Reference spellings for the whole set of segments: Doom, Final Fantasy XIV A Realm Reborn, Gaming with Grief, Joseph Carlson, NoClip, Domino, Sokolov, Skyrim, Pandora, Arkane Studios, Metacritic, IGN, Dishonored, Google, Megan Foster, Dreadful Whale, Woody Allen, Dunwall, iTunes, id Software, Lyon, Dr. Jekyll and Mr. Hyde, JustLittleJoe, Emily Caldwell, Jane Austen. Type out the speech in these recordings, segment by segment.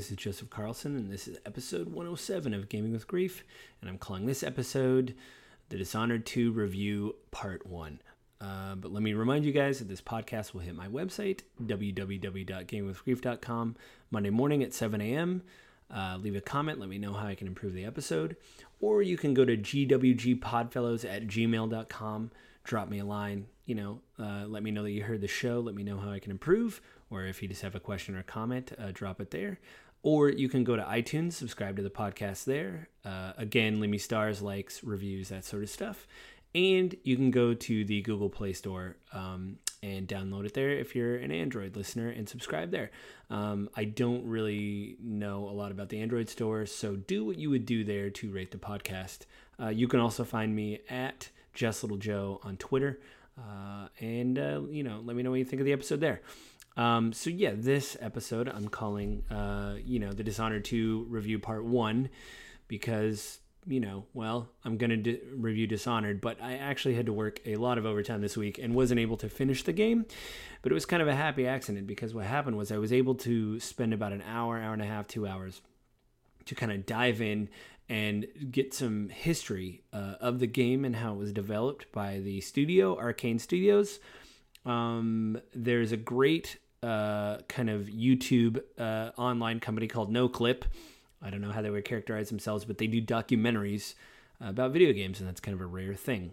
This is Joseph Carlson, and this is episode 107 of Gaming with Grief, and I'm calling this episode the Dishonored 2 Review Part 1. But let me remind you guys that this podcast will hit my website, www.gamingwithgrief.com, Monday morning at 7 a.m. Leave a comment, let me know how I can improve the episode, or you can go to gwgpodfellows@gmail.com, drop me a line, let me know that you heard the show, let me know how I can improve, or if you just have a question or comment, drop it there. Or you can go to iTunes, subscribe to the podcast there. Again, leave me stars, likes, reviews, that sort of stuff. And you can go to the Google Play Store and download it there if you're an Android listener and subscribe there. I don't really know a lot about the Android store, so do what you would do there to rate the podcast. You can also find me at JustLittleJoe on Twitter. Let me know what you think of the episode there. This episode I'm calling, the Dishonored 2 Review Part 1 because... I'm going to review Dishonored, but I actually had to work a lot of overtime this week and wasn't able to finish the game, but it was kind of a happy accident because what happened was I was able to spend about an hour, hour and a half, 2 hours to kind of dive in and get some history of the game and how it was developed by the studio, Arkane Studios. There's a great kind of YouTube online company called NoClip. I don't know how they would characterize themselves, but they do documentaries about video games, and that's kind of a rare thing.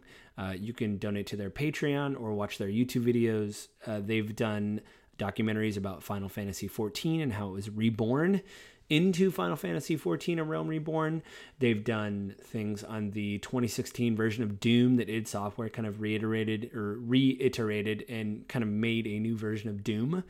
You can donate to their Patreon or watch their YouTube videos. They've done documentaries about Final Fantasy XIV and how it was reborn into Final Fantasy XIV A Realm Reborn. They've done things on the 2016 version of Doom that id Software kind of reiterated and kind of made a new version of Doom.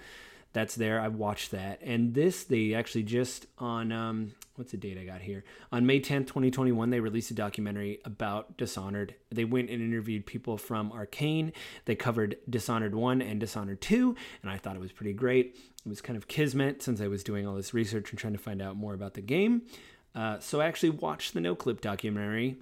That's there. I watched that. And this, they actually just on, what's the date I got here? On May 10th, 2021, they released a documentary about Dishonored. They went and interviewed people from Arkane. They covered Dishonored 1 and Dishonored 2, and I thought it was pretty great. It was kind of kismet since I was doing all this research and trying to find out more about the game. So I actually watched the NoClip documentary.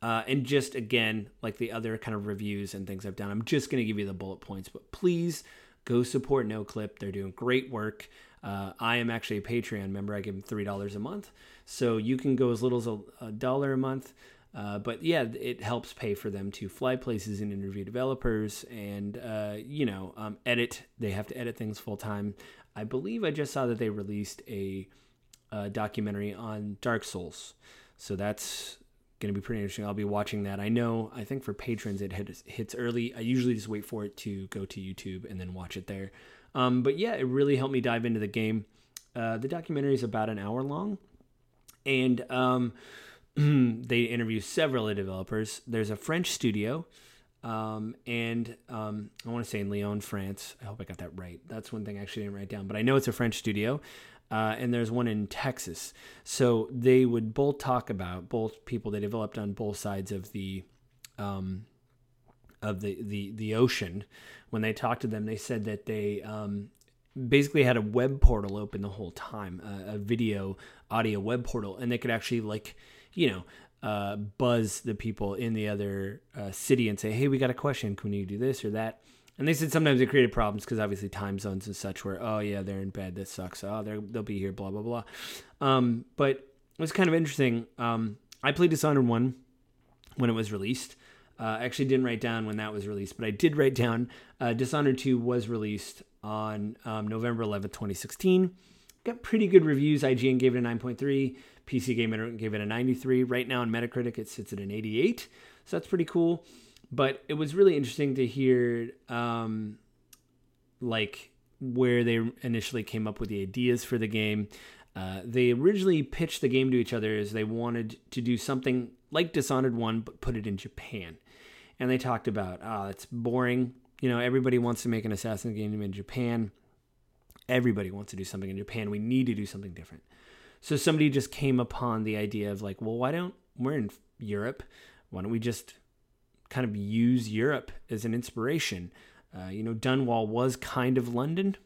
And just, again, like the other kind of reviews and things I've done, I'm just going to give you the bullet points, but please go support NoClip. They're doing great work. I am actually a Patreon member. I give them $3 a month. So you can go as little as a dollar a month. It helps pay for them to fly places and interview developers and, edit. They have to edit things full time. I believe I just saw that they released a documentary on Dark Souls. So that's going to be pretty interesting. I'll be watching that. I think for patrons it hits early. I usually just wait for it to go to YouTube and then watch it there. It really helped me dive into the game. The documentary is about an hour long, and they interview several of the developers. There's a French studio, I want to say in Lyon, France. I hope I got that right. That's one thing I actually didn't write down, but I know it's a French studio. And there's one in Texas. So they would both talk about both people they developed on both sides of the ocean. When they talked to them, they said that they basically had a web portal open the whole time, a video audio web portal, and they could actually buzz the people in the other city and say, hey, we got a question. Can you do this or that? And they said sometimes it created problems because obviously time zones and such were, oh, yeah, they're in bed. This sucks. Oh, they'll be here, blah, blah, blah. But it was kind of interesting. I played Dishonored 1 when it was released. I actually didn't write down when that was released, but I did write down Dishonored 2 was released on November 11th, 2016. Got pretty good reviews. IGN gave it a 9.3. PC Gamer gave it a 93. Right now on Metacritic, it sits at an 88. So that's pretty cool. But it was really interesting to hear, where they initially came up with the ideas for the game. They originally pitched the game to each other as they wanted to do something like Dishonored 1, but put it in Japan. And they talked about, it's boring. Everybody wants to make an assassin game in Japan. Everybody wants to do something in Japan. We need to do something different. So somebody just came upon the idea of, we're in Europe. Why don't we just kind of use Europe as an inspiration. Dunwall was kind of London.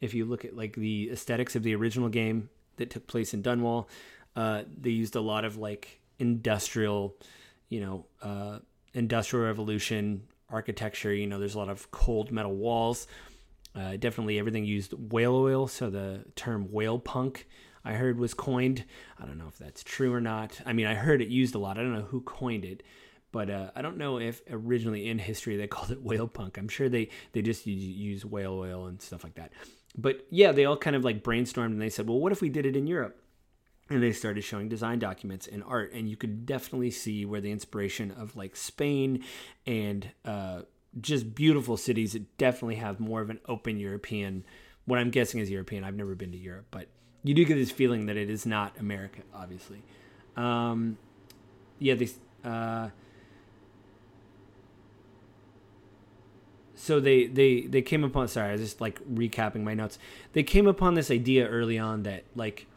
If you look at the aesthetics of the original game that took place in Dunwall, they used a lot of industrial, industrial revolution architecture. There's a lot of cold metal walls. Definitely everything used whale oil, so the term whale punk I heard was coined. I don't know if that's true or not. I mean, I heard it used a lot. I don't know who coined it, but I don't know if originally in history they called it whale punk. I'm sure they just use whale oil and stuff like that. But yeah, they all kind of like brainstormed and they said, well, what if we did it in Europe? And they started showing design documents and art, and you could definitely see where the inspiration of like Spain and just beautiful cities that definitely have more of an open European, what I'm guessing is European. I've never been to Europe, but you do get this feeling that it is not America, obviously. So they came upon, sorry, I was just like recapping my notes. They came upon this idea early on that like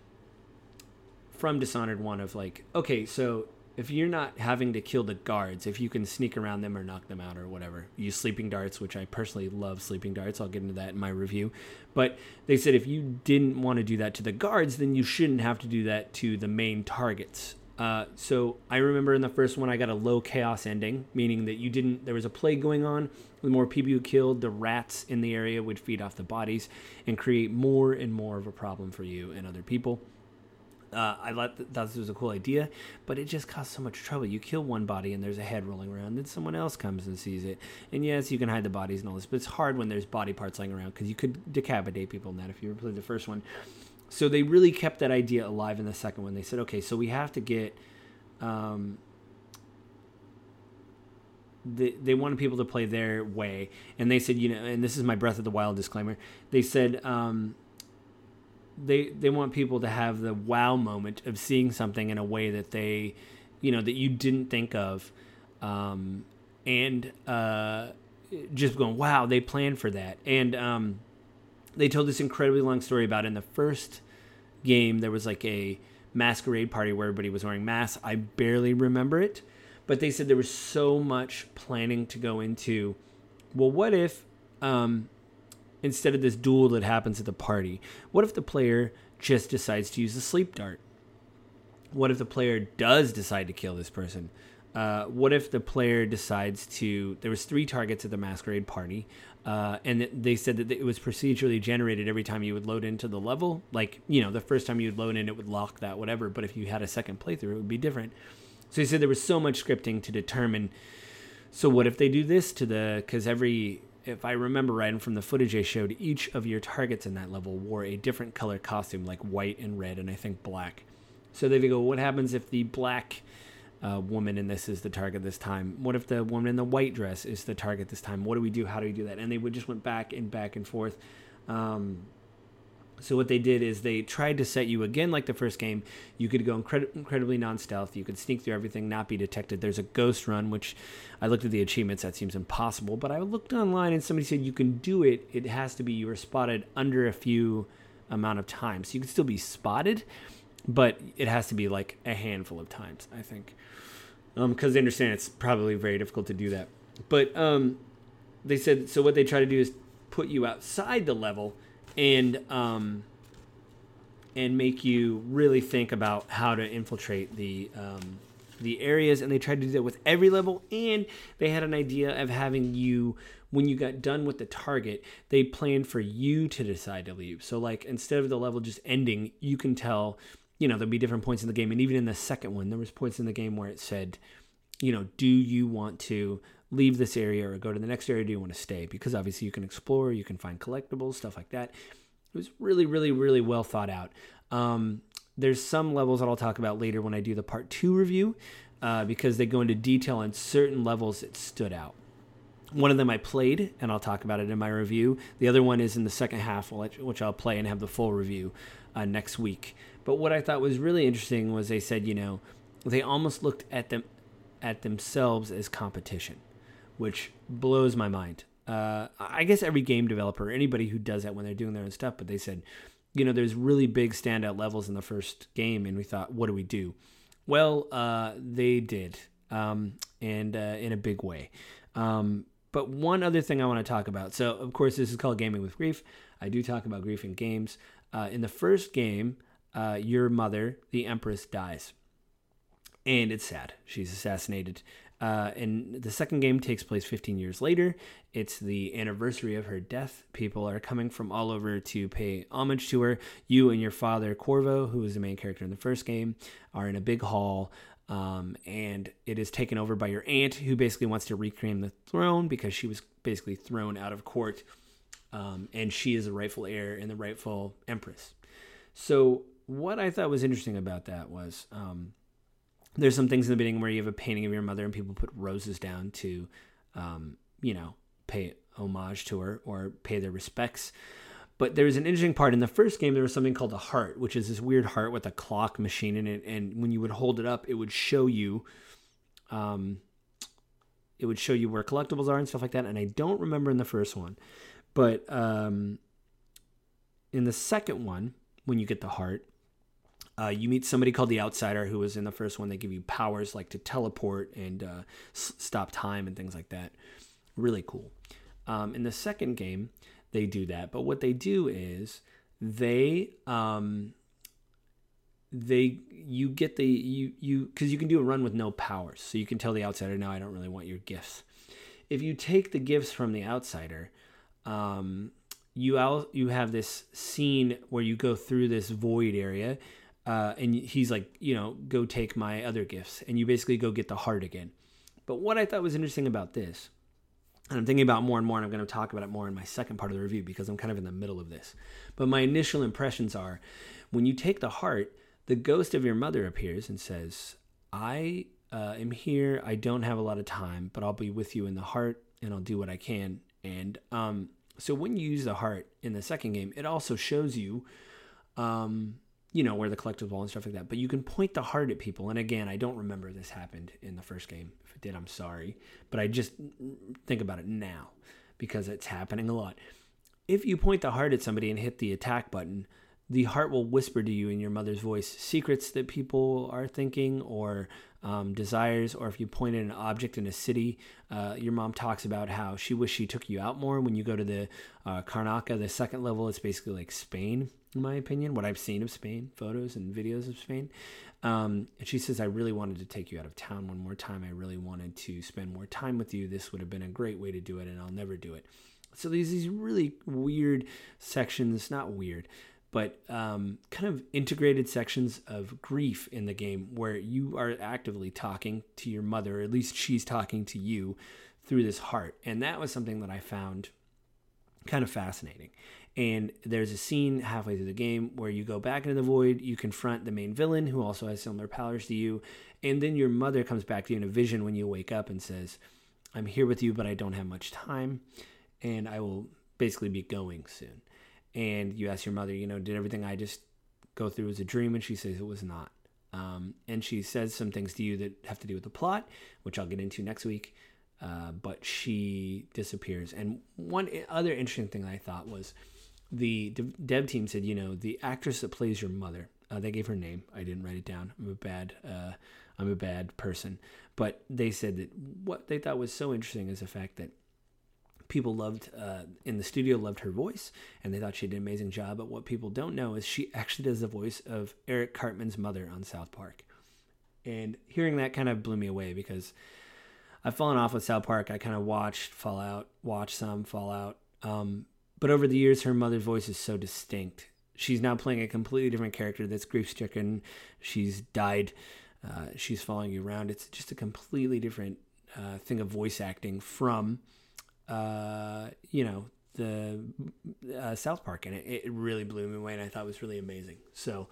from Dishonored 1 of like, okay, so if you're not having to kill the guards, if you can sneak around them or knock them out or whatever, use sleeping darts, which I personally love sleeping darts. I'll get into that in my review. But they said if you didn't want to do that to the guards, then you shouldn't have to do that to the main targets. So I remember in the first one, I got a low chaos ending, meaning that you didn't, there was a plague going on. The more people you killed, the rats in the area would feed off the bodies and create more and more of a problem for you and other people. I thought this was a cool idea, but it just caused so much trouble. You kill one body and there's a head rolling around, then someone else comes and sees it. And yes, you can hide the bodies and all this, but it's hard when there's body parts lying around because you could decapitate people in that if you ever played the first one. So they really kept that idea alive in the second one. They said, okay, so we have to get... They wanted people to play their way. And they said, you know, and this is my Breath of the Wild disclaimer. They said... They want people to have the wow moment of seeing something in a way that they, you know, that you didn't think of, and just going, wow, they planned for that. And they told this incredibly long story about in the first game there was like a masquerade party where everybody was wearing masks. I barely remember it, but they said there was so much planning to go into. Well, what if instead of this duel that happens at the party, what if the player just decides to use the sleep dart? What if the player does decide to kill this person? What if the player decides to... There was 3 targets at the masquerade party, and they said that it was procedurally generated every time you would load into the level. Like, you know, the first time you would load in, it would lock that, whatever, but if you had a second playthrough, it would be different. So he said there was so much scripting to determine, so what if they do this to the... Because every... If I remember right, and from the footage I showed, each of your targets in that level wore a different color costume, like white and red, and I think black. So they go, what happens if the black woman in this is the target this time? What if the woman in the white dress is the target this time? What do we do? How do we do that? And they would just went back and forth. So what they did is they tried to set you, again, like the first game, you could go incredibly non-stealth. You could sneak through everything, not be detected. There's a ghost run, which I looked at the achievements. That seems impossible. But I looked online, and somebody said you can do it. It has to be you were spotted under a few amount of times. So you can still be spotted, but it has to be like a handful of times, I think. Because they understand it's probably very difficult to do that. But they said, so what they try to do is put you outside the level and make you really think about how to infiltrate the areas, and they tried to do that with every level. And they had an idea of having you, when you got done with the target, they planned for you to decide to leave. So like instead of the level just ending, you can tell, you know, there'll be different points in the game. And even in the second one, there was points in the game where it said, you know, do you want to leave this area or go to the next area? Do you want to stay? Because obviously you can explore, you can find collectibles, stuff like that. It was really, really, really well thought out. There's some levels that I'll talk about later when I do the part 2 review, because they go into detail on certain levels that stood out. One of them I played, and I'll talk about it in my review. The other one is in the second half, which I'll play and have the full review next week. But what I thought was really interesting was they said, you know, they almost looked at themselves as competition, which blows my mind. I guess every game developer, anybody who does that when they're doing their own stuff, but they said, you know, there's really big standout levels in the first game, and we thought, what do we do? Well, they did, and in a big way. But one other thing I want to talk about. So, of course, this is called Gaming with Grief. I do talk about grief in games. In the first game, your mother, the Empress, dies, and it's sad. She's assassinated. And the second game takes place 15 years later. It's the anniversary of her death. People are coming from all over to pay homage to her. You and your father, Corvo, who is the main character in the first game, are in a big hall. And it is taken over by your aunt, who basically wants to reclaim the throne because she was basically thrown out of court. And she is the rightful heir and the rightful empress. So what I thought was interesting about that was... there's some things in the beginning where you have a painting of your mother and people put roses down to, pay homage to her or pay their respects. But there was an interesting part. In the first game, there was something called a heart, which is this weird heart with a clock machine in it. And when you would hold it up, it would show you where collectibles are and stuff like that. And I don't remember in the first one. But in the second one, when you get the heart, you meet somebody called the Outsider, who was in the first one. They give you powers like to teleport and stop time and things like that. Really cool. In the second game, they do that. But what they do is because you can do a run with no powers. So you can tell the Outsider, no, I don't really want your gifts. If you take the gifts from the Outsider, you have this scene where you go through this void area. And he's like, go take my other gifts. And you basically go get the heart again. But what I thought was interesting about this, and I'm thinking about more and more, and I'm going to talk about it more in my second part of the review because I'm kind of in the middle of this. But my initial impressions are, when you take the heart, the ghost of your mother appears and says, I am here. I don't have a lot of time, but I'll be with you in the heart, and I'll do what I can. And so when you use the heart in the second game, it also shows you... where the collectible and stuff like that. But you can point the heart at people. And again, I don't remember this happened in the first game. If it did, I'm sorry. But I just think about it now because it's happening a lot. If you point the heart at somebody and hit the attack button, the heart will whisper to you in your mother's voice secrets that people are thinking or desires. Or if you point at an object in a city, your mom talks about how she wished she took you out more. When you go to the Karnaka, the second level, it's basically like Spain, in my opinion, what I've seen of Spain, photos and videos of Spain. And she says, I really wanted to take you out of town one more time. I really wanted to spend more time with you. This would have been a great way to do it, and I'll never do it. So there's these really weird sections, not weird, but kind of integrated sections of grief in the game where you are actively talking to your mother, or at least she's talking to you through this heart. And that was something that I found kind of fascinating. And there's a scene halfway through the game where you go back into the void, you confront the main villain who also has similar powers to you, and then your mother comes back to you in a vision when you wake up and says, I'm here with you, but I don't have much time, and I will basically be going soon. And you ask your mother, did everything I just go through was a dream? And she says it was not. And she says some things to you that have to do with the plot, which I'll get into next week. But she disappears. And one other interesting thing that I thought was the dev team said, the actress that plays your mother, they gave her name. I didn't write it down. I'm a bad person. But they said that what they thought was so interesting is the fact that people loved her voice, and they thought she did an amazing job. But what people don't know is she actually does the voice of Eric Cartman's mother on South Park. And hearing that kind of blew me away because I've fallen off with South Park. I kind of watched Fallout. But over the years, her mother's voice is so distinct. She's now playing a completely different character that's grief-stricken. She's died. She's following you around. It's just a completely different thing of voice acting from, the South Park. And it really blew me away, and I thought it was really amazing. So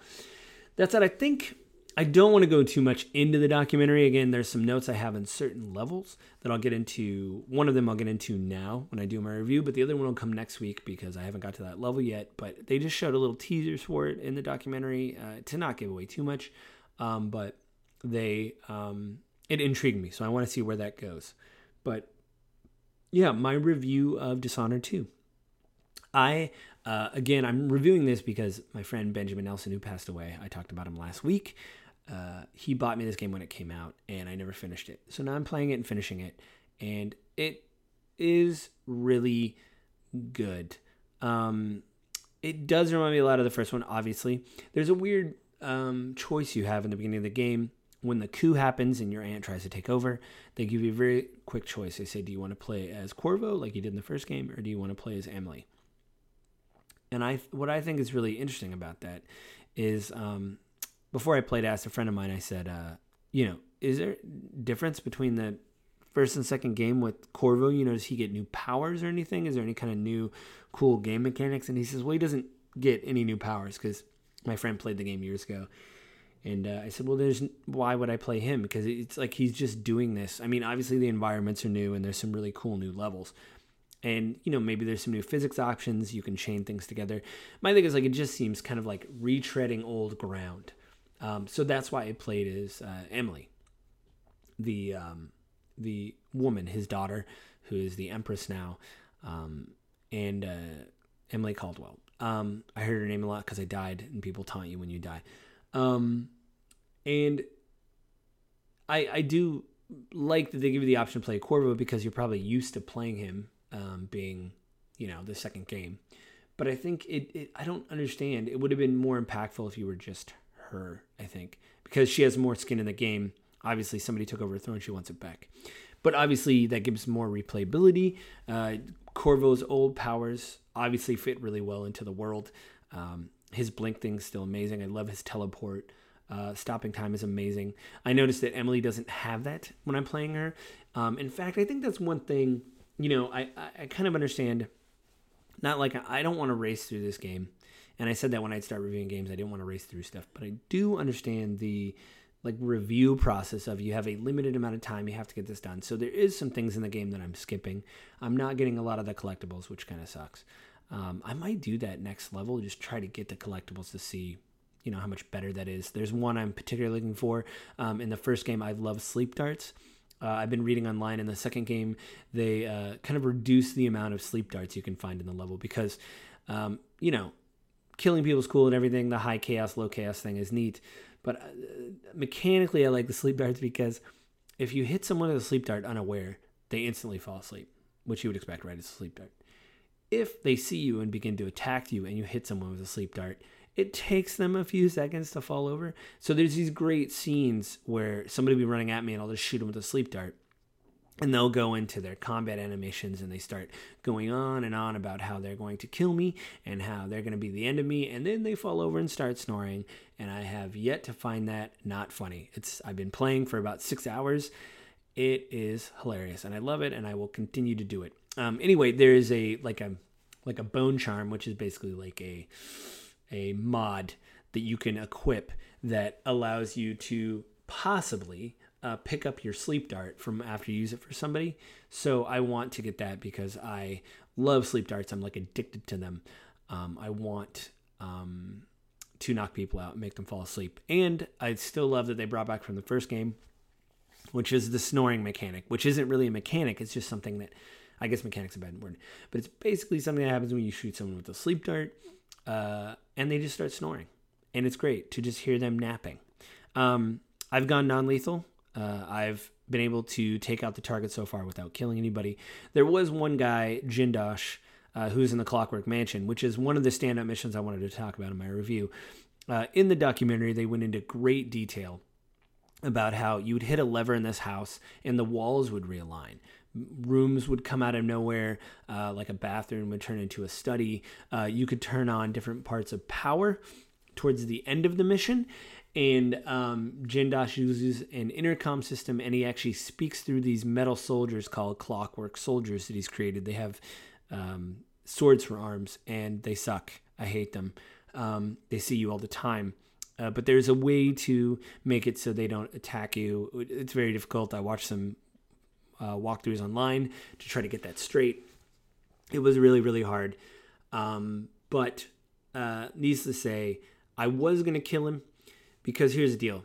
that's it. I think I don't want to go too much into the documentary. Again, there's some notes I have in certain levels that I'll get into. One of them I'll get into now when I do my review, but the other one will come next week because I haven't got to that level yet. But they just showed a little teasers for it in the documentary to not give away too much. But they it intrigued me, so I want to see where that goes. But yeah, my review of Dishonored 2. Again, I'm reviewing this because my friend Benjamin Nelson, who passed away, I talked about him last week. He bought me this game when it came out, and I never finished it. So now I'm playing it and finishing it, and it is really good. It does remind me a lot of the first one, obviously. There's a weird choice you have in the beginning of the game when the coup happens and your aunt tries to take over, they give you a very quick choice. They say, do you want to play as Corvo like you did in the first game, or do you want to play as Emily? And what I think is really interesting about that is, before I played, I asked a friend of mine, I said, is there a difference between the first and second game with Corvo? Does he get new powers or anything? Is there any kind of new cool game mechanics? And he says, well, he doesn't get any new powers because my friend played the game years ago. And I said, well, why would I play him? Because it's like he's just doing this. I mean, obviously the environments are new and there's some really cool new levels. And, maybe there's some new physics options. You can chain things together. My thing is, it just seems kind of like retreading old ground. So that's why I played as Emily, the woman, his daughter, who is the Empress now, and Emily Caldwell. I heard her name a lot because I died, and people taunt you when you die. And I do like that they give you the option to play Corvo because you're probably used to playing him, being, the second game. But I think I don't understand. It would have been more impactful if you were just her, I think, because she has more skin in the game. Obviously somebody took over her throne. She wants it back, but obviously that gives more replayability. Corvo's old powers obviously fit really well into the world. His blink thing's still amazing. I love his teleport. Stopping time is amazing. I noticed that Emily doesn't have that when I'm playing her. In fact, I think that's one thing, I kind of understand. Not like I don't want to race through this game. And I said that when I'd start reviewing games, I didn't want to race through stuff. But I do understand the review process of you have a limited amount of time. You have to get this done. So there is some things in the game that I'm skipping. I'm not getting a lot of the collectibles, which kind of sucks. I might do that next level, just try to get the collectibles to see, how much better that is. There's one I'm particularly looking for. In the first game, I love sleep darts. I've been reading online in the second game, they kind of reduce the amount of sleep darts you can find in the level because, killing people is cool and everything. The high chaos, low chaos thing is neat. But mechanically, I like the sleep darts because if you hit someone with a sleep dart unaware, they instantly fall asleep, which you would expect, right? It's a sleep dart. If they see you and begin to attack you and you hit someone with a sleep dart, it takes them a few seconds to fall over. So there's these great scenes where somebody will be running at me and I'll just shoot them with a sleep dart. And they'll go into their combat animations and they start going on and on about how they're going to kill me and how they're going to be the end of me. And then they fall over and start snoring. And I have yet to find that not funny. I've been playing for about 6 hours. It is hilarious and I love it and I will continue to do it. Anyway, there is a bone charm, which is basically like a mod that you can equip that allows you to possibly pick up your sleep dart from after you use it for somebody. So I want to get that because I love sleep darts. I'm addicted to them. I want to knock people out and make them fall asleep. And I still love that they brought back from the first game, which is the snoring mechanic, which isn't really a mechanic. It's just something that, I guess mechanic's a bad word, but it's basically something that happens when you shoot someone with a sleep dart, and they just start snoring. And it's great to just hear them napping. I've gone non-lethal. I've been able to take out the target so far without killing anybody. There was one guy, Jindosh, who's in the Clockwork Mansion, which is one of the standout missions I wanted to talk about in my review. In the documentary, they went into great detail about how you would hit a lever in this house and the walls would realign. Rooms would come out of nowhere, like a bathroom would turn into a study. You could turn on different parts of power towards the end of the mission. And Jindosh uses an intercom system, and he actually speaks through these metal soldiers called clockwork soldiers that he's created. They have swords for arms, and they suck. I hate them. They see you all the time. But there's a way to make it so they don't attack you. It's very difficult. I watched some walkthroughs online to try to get that straight. It was really, really hard. But needless to say, I was going to kill him because here's the deal.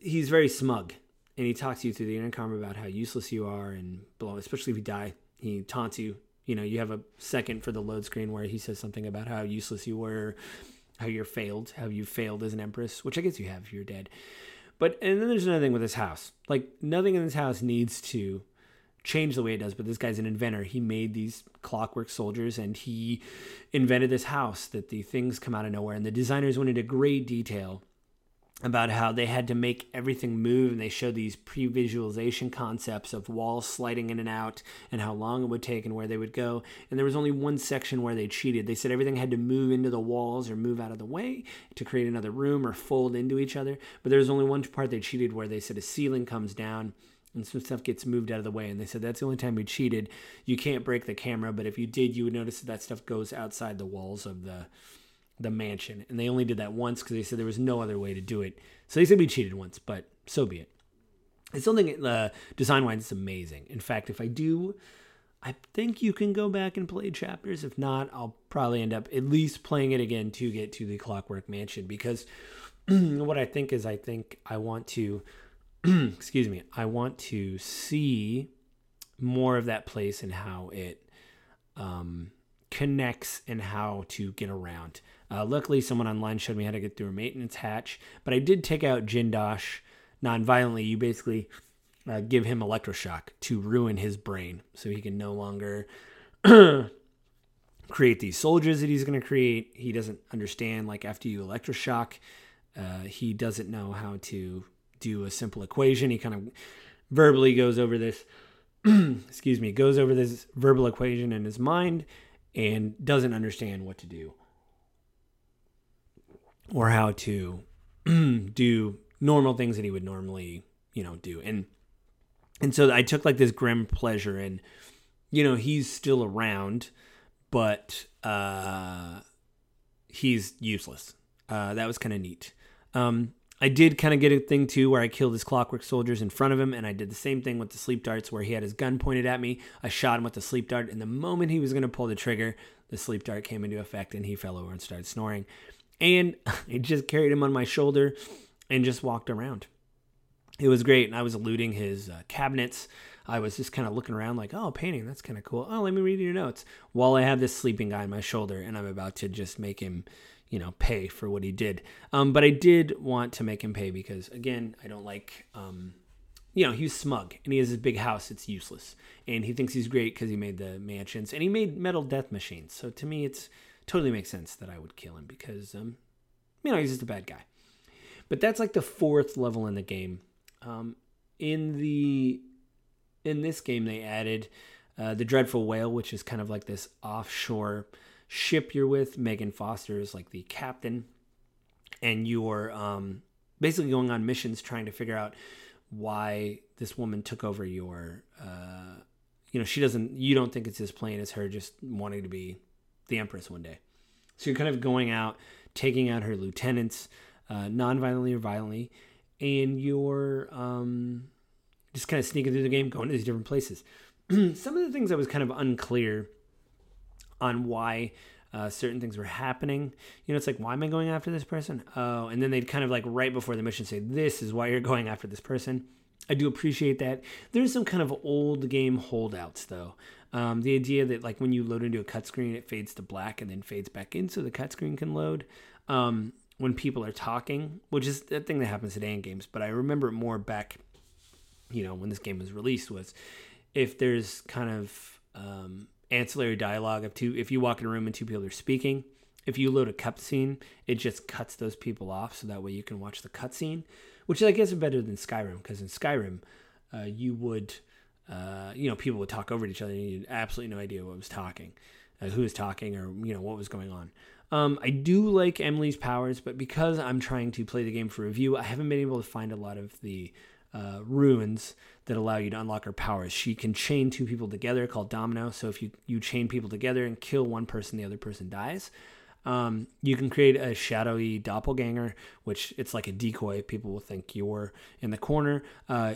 He's very smug, and he talks to you through the intercom about how useless you are and blah, especially if you die. He taunts you. You have a second for the load screen where he says something about how useless you were, how you failed as an empress, which I guess you have if you're dead. And then there's another thing with this house. Nothing in this house needs to change the way it does, but this guy's an inventor. He made these clockwork soldiers, and he invented this house that the things come out of nowhere, and the designers went into great detail about how they had to make everything move, and they showed these pre-visualization concepts of walls sliding in and out and how long it would take and where they would go. And there was only one section where they cheated. They said everything had to move into the walls or move out of the way to create another room or fold into each other. But there was only one part they cheated where they said a ceiling comes down and some stuff gets moved out of the way. And they said that's the only time you cheated. You can't break the camera, but if you did, you would notice that that stuff goes outside the walls of the mansion. And they only did that once because they said there was no other way to do it. So they said we cheated once, but so be it. It's something design-wise, it's amazing. In fact, if I do, I think you can go back and play chapters. If not, I'll probably end up at least playing it again to get to the Clockwork Mansion, because what I think is I want to excuse me, I want to see more of that place and how it connects and how to get around. Luckily, someone online showed me how to get through a maintenance hatch, but I did take out Jindosh non-violently. You basically give him electroshock to ruin his brain so he can no longer create these soldiers that he's going to create. He doesn't understand, like, after you electroshock, he doesn't know how to do a simple equation. He kind of verbally goes over this, goes over this verbal equation in his mind and doesn't understand what to do or how to do normal things that he would normally, do. And so I took, like, this grim pleasure in, he's still around, but he's useless. That was kind of neat. I did kind of get a thing, too, where I killed his clockwork soldiers in front of him, and I did the same thing with the sleep darts where he had his gun pointed at me. I shot him with the sleep dart, and the moment he was going to pull the trigger, the sleep dart came into effect, and he fell over and started snoring. And I just carried him on my shoulder and just walked around. It was great, and I was looting his cabinets. I was just kind of looking around like, oh, painting, that's kind of cool. Oh, let me read your notes. While I have this sleeping guy on my shoulder, and I'm about to just make him pay for what he did. But I did want to make him pay because, again, I don't like, he's smug and he has his big house. It's useless. And he thinks he's great because he made the mansions and he made metal death machines. So to me, it's totally makes sense that I would kill him because, he's just a bad guy. But that's like the fourth level in the game. In this game, they added the Dreadful Whale, which is kind of like this offshore ship you're with. Megan Foster is like the captain, and you're basically going on missions trying to figure out why this woman took over your you don't think it's as plain as her just wanting to be the Empress one day. So you're kind of going out taking out her lieutenants non-violently or violently, and you're just kind of sneaking through the game, going to these different places. Some of the things that was kind of unclear on why certain things were happening. It's like, why am I going after this person? Oh, and then they'd kind of like right before the mission say, this is why you're going after this person. I do appreciate that. There's some kind of old game holdouts though. The idea that like when you load into a cutscreen, it fades to black and then fades back in so the cutscreen can load when people are talking, which is a thing that happens today in games. But I remember it more back, when this game was released, was if there's kind of ancillary dialogue of two. If you walk in a room and two people are speaking, if you load a cutscene, it just cuts those people off so that way you can watch the cutscene, which I guess is better than Skyrim, because in Skyrim you would people would talk over to each other and you had absolutely no idea what was talking, who was talking, or what was going on. I do like Emily's powers, but because I'm trying to play the game for review, I haven't been able to find a lot of the runes that allow you to unlock her powers. She can chain two people together, called Domino. So if you chain people together and kill one person, the other person dies. You can create a shadowy doppelganger, which it's like a decoy. People will think you're in the corner.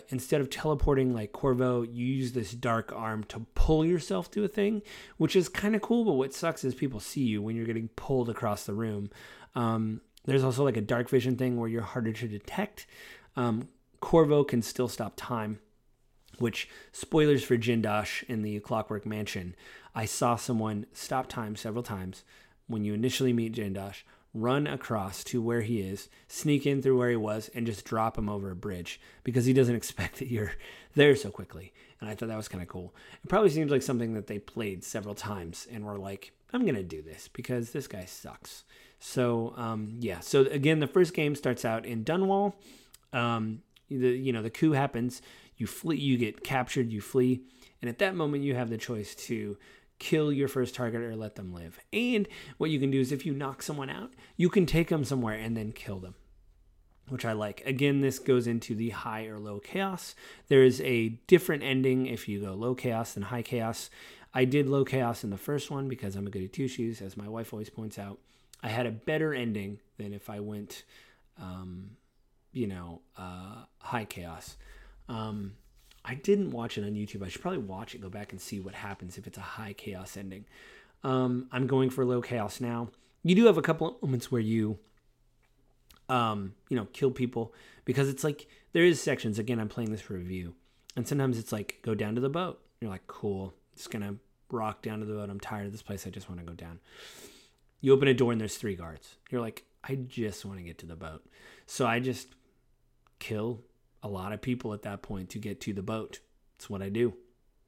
Instead of teleporting like Corvo, you use this dark arm to pull yourself to a thing, which is kind of cool. But what sucks is people see you when you're getting pulled across the room. There's also like a dark vision thing where you're harder to detect. Corvo can still stop time, which, spoilers for Jindosh in the Clockwork Mansion, I saw someone stop time several times when you initially meet Jindosh, run across to where he is, sneak in through where he was, and just drop him over a bridge because he doesn't expect that you're there so quickly. And I thought that was kind of cool. It probably seems like something that they played several times and were like, I'm going to do this because this guy sucks. So, yeah. So, again, the first game starts out in Dunwall. The coup happens. You flee. You get captured. You flee. And at that moment, you have the choice to kill your first target or let them live. And what you can do is if you knock someone out, you can take them somewhere and then kill them, which I like. Again, this goes into the high or low chaos. There is a different ending if you go low chaos than high chaos. I did low chaos in the first one because I'm a goody two-shoes, as my wife always points out. I had a better ending than if I went, high chaos. I didn't watch it on YouTube. I should probably watch it, go back and see what happens if it's a high chaos ending. I'm going for low chaos now. You do have a couple of moments where you, kill people, because it's like, there is sections. Again, I'm playing this for review, and sometimes it's like, go down to the boat. You're like, cool, just gonna rock down to the boat. I'm tired of this place. I just want to go down. You open a door and there's 3 guards. You're like, I just want to get to the boat. So I just kill a lot of people at that point to get to the boat. It's what I do.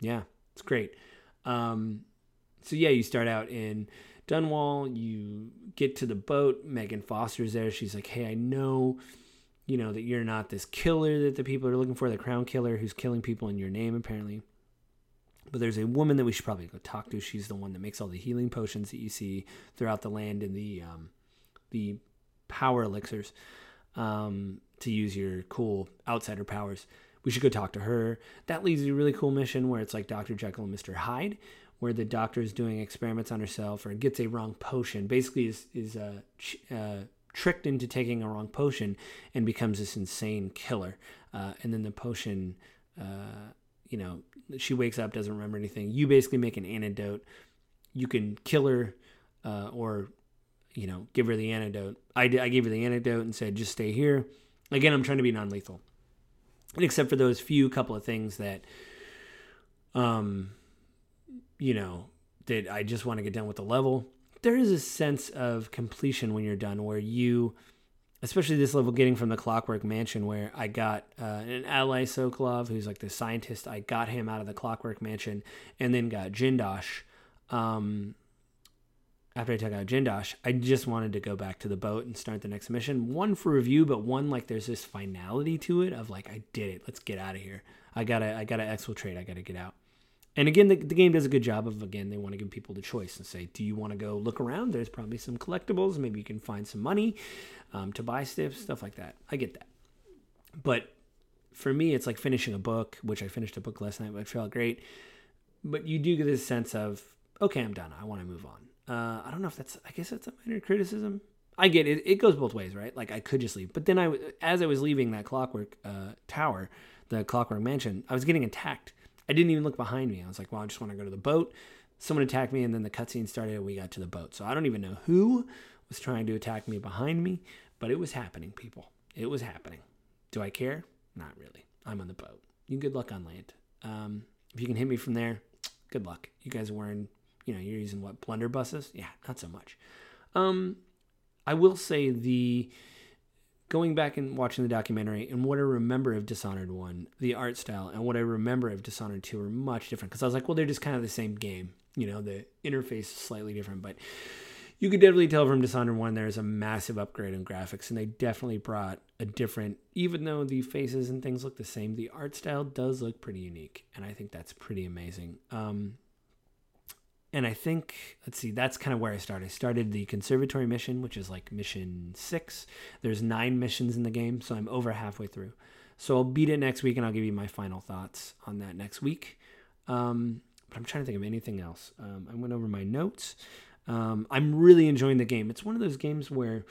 Yeah, it's great. You start out in Dunwall. You get to the boat. Megan Foster's there. She's like, hey, I know, that you're not this killer that the people are looking for, the crown killer who's killing people in your name, apparently. But there's a woman that we should probably go talk to. She's the one that makes all the healing potions that you see throughout the land and the power elixirs. To use your cool outsider powers. We should go talk to her. That leads to a really cool mission where it's like Dr. Jekyll and Mr. Hyde, where the doctor is doing experiments on herself or gets a wrong potion, basically is tricked into taking a wrong potion and becomes this insane killer. And then the potion, she wakes up, doesn't remember anything. You basically make an antidote. You can kill her or give her the antidote. I gave her the antidote and said, just stay here. Again, I'm trying to be non-lethal, except for those few couple of things that, that I just want to get done with the level. There is a sense of completion when you're done where you, especially this level getting from the Clockwork Mansion, where I got an ally, Sokolov, who's like the scientist. I got him out of the Clockwork Mansion and then got Jindosh. After I took out Jindosh, I just wanted to go back to the boat and start the next mission. One for review, but one like there's this finality to it of like, I did it. Let's get out of here. I gotta exfiltrate. I gotta get out. And again, the game does a good job of, again, they want to give people the choice and say, do you want to go look around? There's probably some collectibles. Maybe you can find some money to buy stuff like that. I get that. But for me, it's like finishing a book, which I finished a book last night, but it felt great. But you do get this sense of, okay, I'm done. I want to move on. I don't know if I guess that's a minor criticism. I get it. It goes both ways, right? Like I could just leave. But then as I was leaving that Clockwork Tower, the Clockwork Mansion, I was getting attacked. I didn't even look behind me. I was like, well, I just want to go to the boat. Someone attacked me, and then the cutscene started, and we got to the boat. So I don't even know who was trying to attack me behind me, but it was happening, people. It was happening. Do I care? Not really. I'm on the boat. You good luck on land. If you can hit me from there, good luck. You guys were in... you're using what, blunderbusses? Yeah, not so much. I will say going back and watching the documentary and what I remember of Dishonored 1, the art style, and what I remember of Dishonored 2 are much different. Because I was like, well, they're just kind of the same game. The interface is slightly different. But you could definitely tell from Dishonored 1 there's a massive upgrade in graphics. And they definitely brought a different, even though the faces and things look the same, the art style does look pretty unique. And I think that's pretty amazing. And I think, that's kind of where I started. I started the conservatory mission, which is like mission 6. There's 9 missions in the game, so I'm over halfway through. So I'll beat it next week, and I'll give you my final thoughts on that next week. But I'm trying to think of anything else. I went over my notes. I'm really enjoying the game. It's one of those games where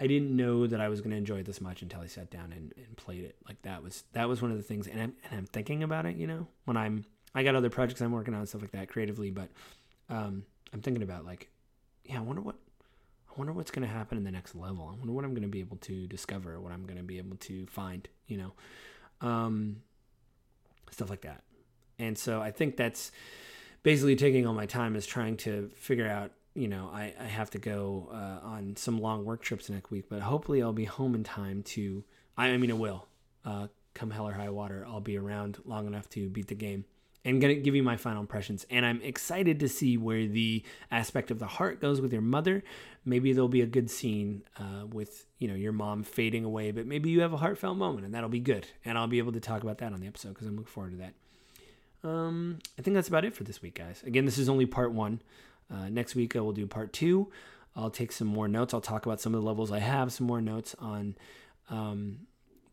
I didn't know that I was going to enjoy it this much until I sat down and played it. Like that was one of the things, and I'm thinking about it, when I got other projects I'm working on and stuff like that creatively, but... I'm thinking about I wonder what's going to happen in the next level. I wonder what I'm going to be able to discover, what I'm going to be able to find, stuff like that. And so I think that's basically taking all my time is trying to figure out, I have to go on some long work trips next week, but hopefully I'll be home in time to, I mean, I will, come hell or high water. I'll be around long enough to beat the game. and going to give you my final impressions. And I'm excited to see where the aspect of the heart goes with your mother. Maybe there'll be a good scene with, you know, your mom fading away, but maybe you have a heartfelt moment, and that'll be good. And I'll be able to talk about that on the episode because I'm looking forward to that. I think that's about it for this week, guys. Again, this is only part one. Next week I will do part two. I'll take some more notes. I'll talk about some of the levels I have, some more notes on...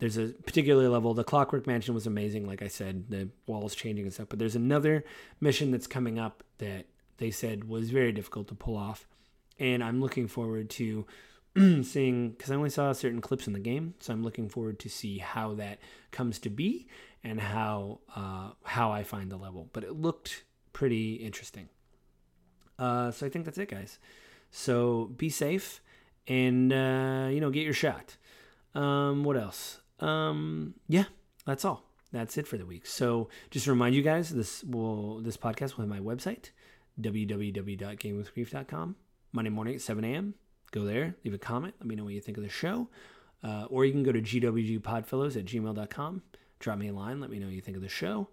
there's a particular level. The Clockwork Mansion was amazing, like I said. The walls changing and stuff. But there's another mission that's coming up that they said was very difficult to pull off. And I'm looking forward to seeing... Because I only saw certain clips in the game. So I'm looking forward to see how that comes to be and how I find the level. But it looked pretty interesting. So I think that's it, guys. So be safe and, you know, get your shot. What else? Yeah, that's all. That's it for the week. So just to remind you guys, this podcast will have my website, www.gamingwithgrief.com. Monday morning at 7 a.m. Go there, leave a comment, let me know what you think of the show. Or you can go to gwgpodfellows@gmail.com. Drop me a line, let me know what you think of the show.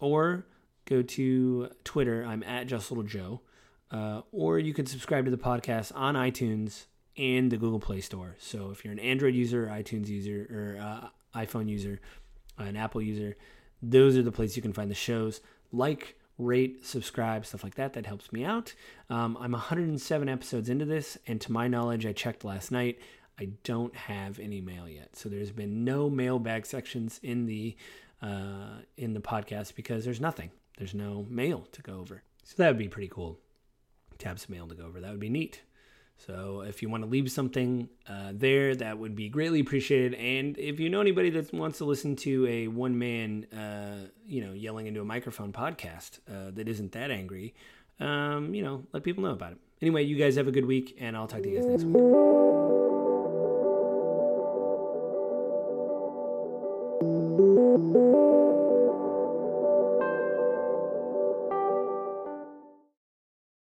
Or go to Twitter, I'm at JustLittleJoe. Or you can subscribe to the podcast on iTunes and the Google Play Store. So if you're an Android user, iTunes user, or iPhone user, an Apple user, those are the places you can find the shows. Like, rate, subscribe, stuff like that. That helps me out. I'm 107 episodes into this, and to my knowledge, I checked last night, I don't have any mail yet. So there's been no mailbag sections in the podcast because there's nothing. There's no mail to go over. So that would be pretty cool to have some mail to go over. That would be neat. So if you want to leave something there, that would be greatly appreciated. And if you know anybody that wants to listen to a one-man, yelling into a microphone podcast that isn't that angry, let people know about it. Anyway, you guys have a good week, and I'll talk to you guys next week.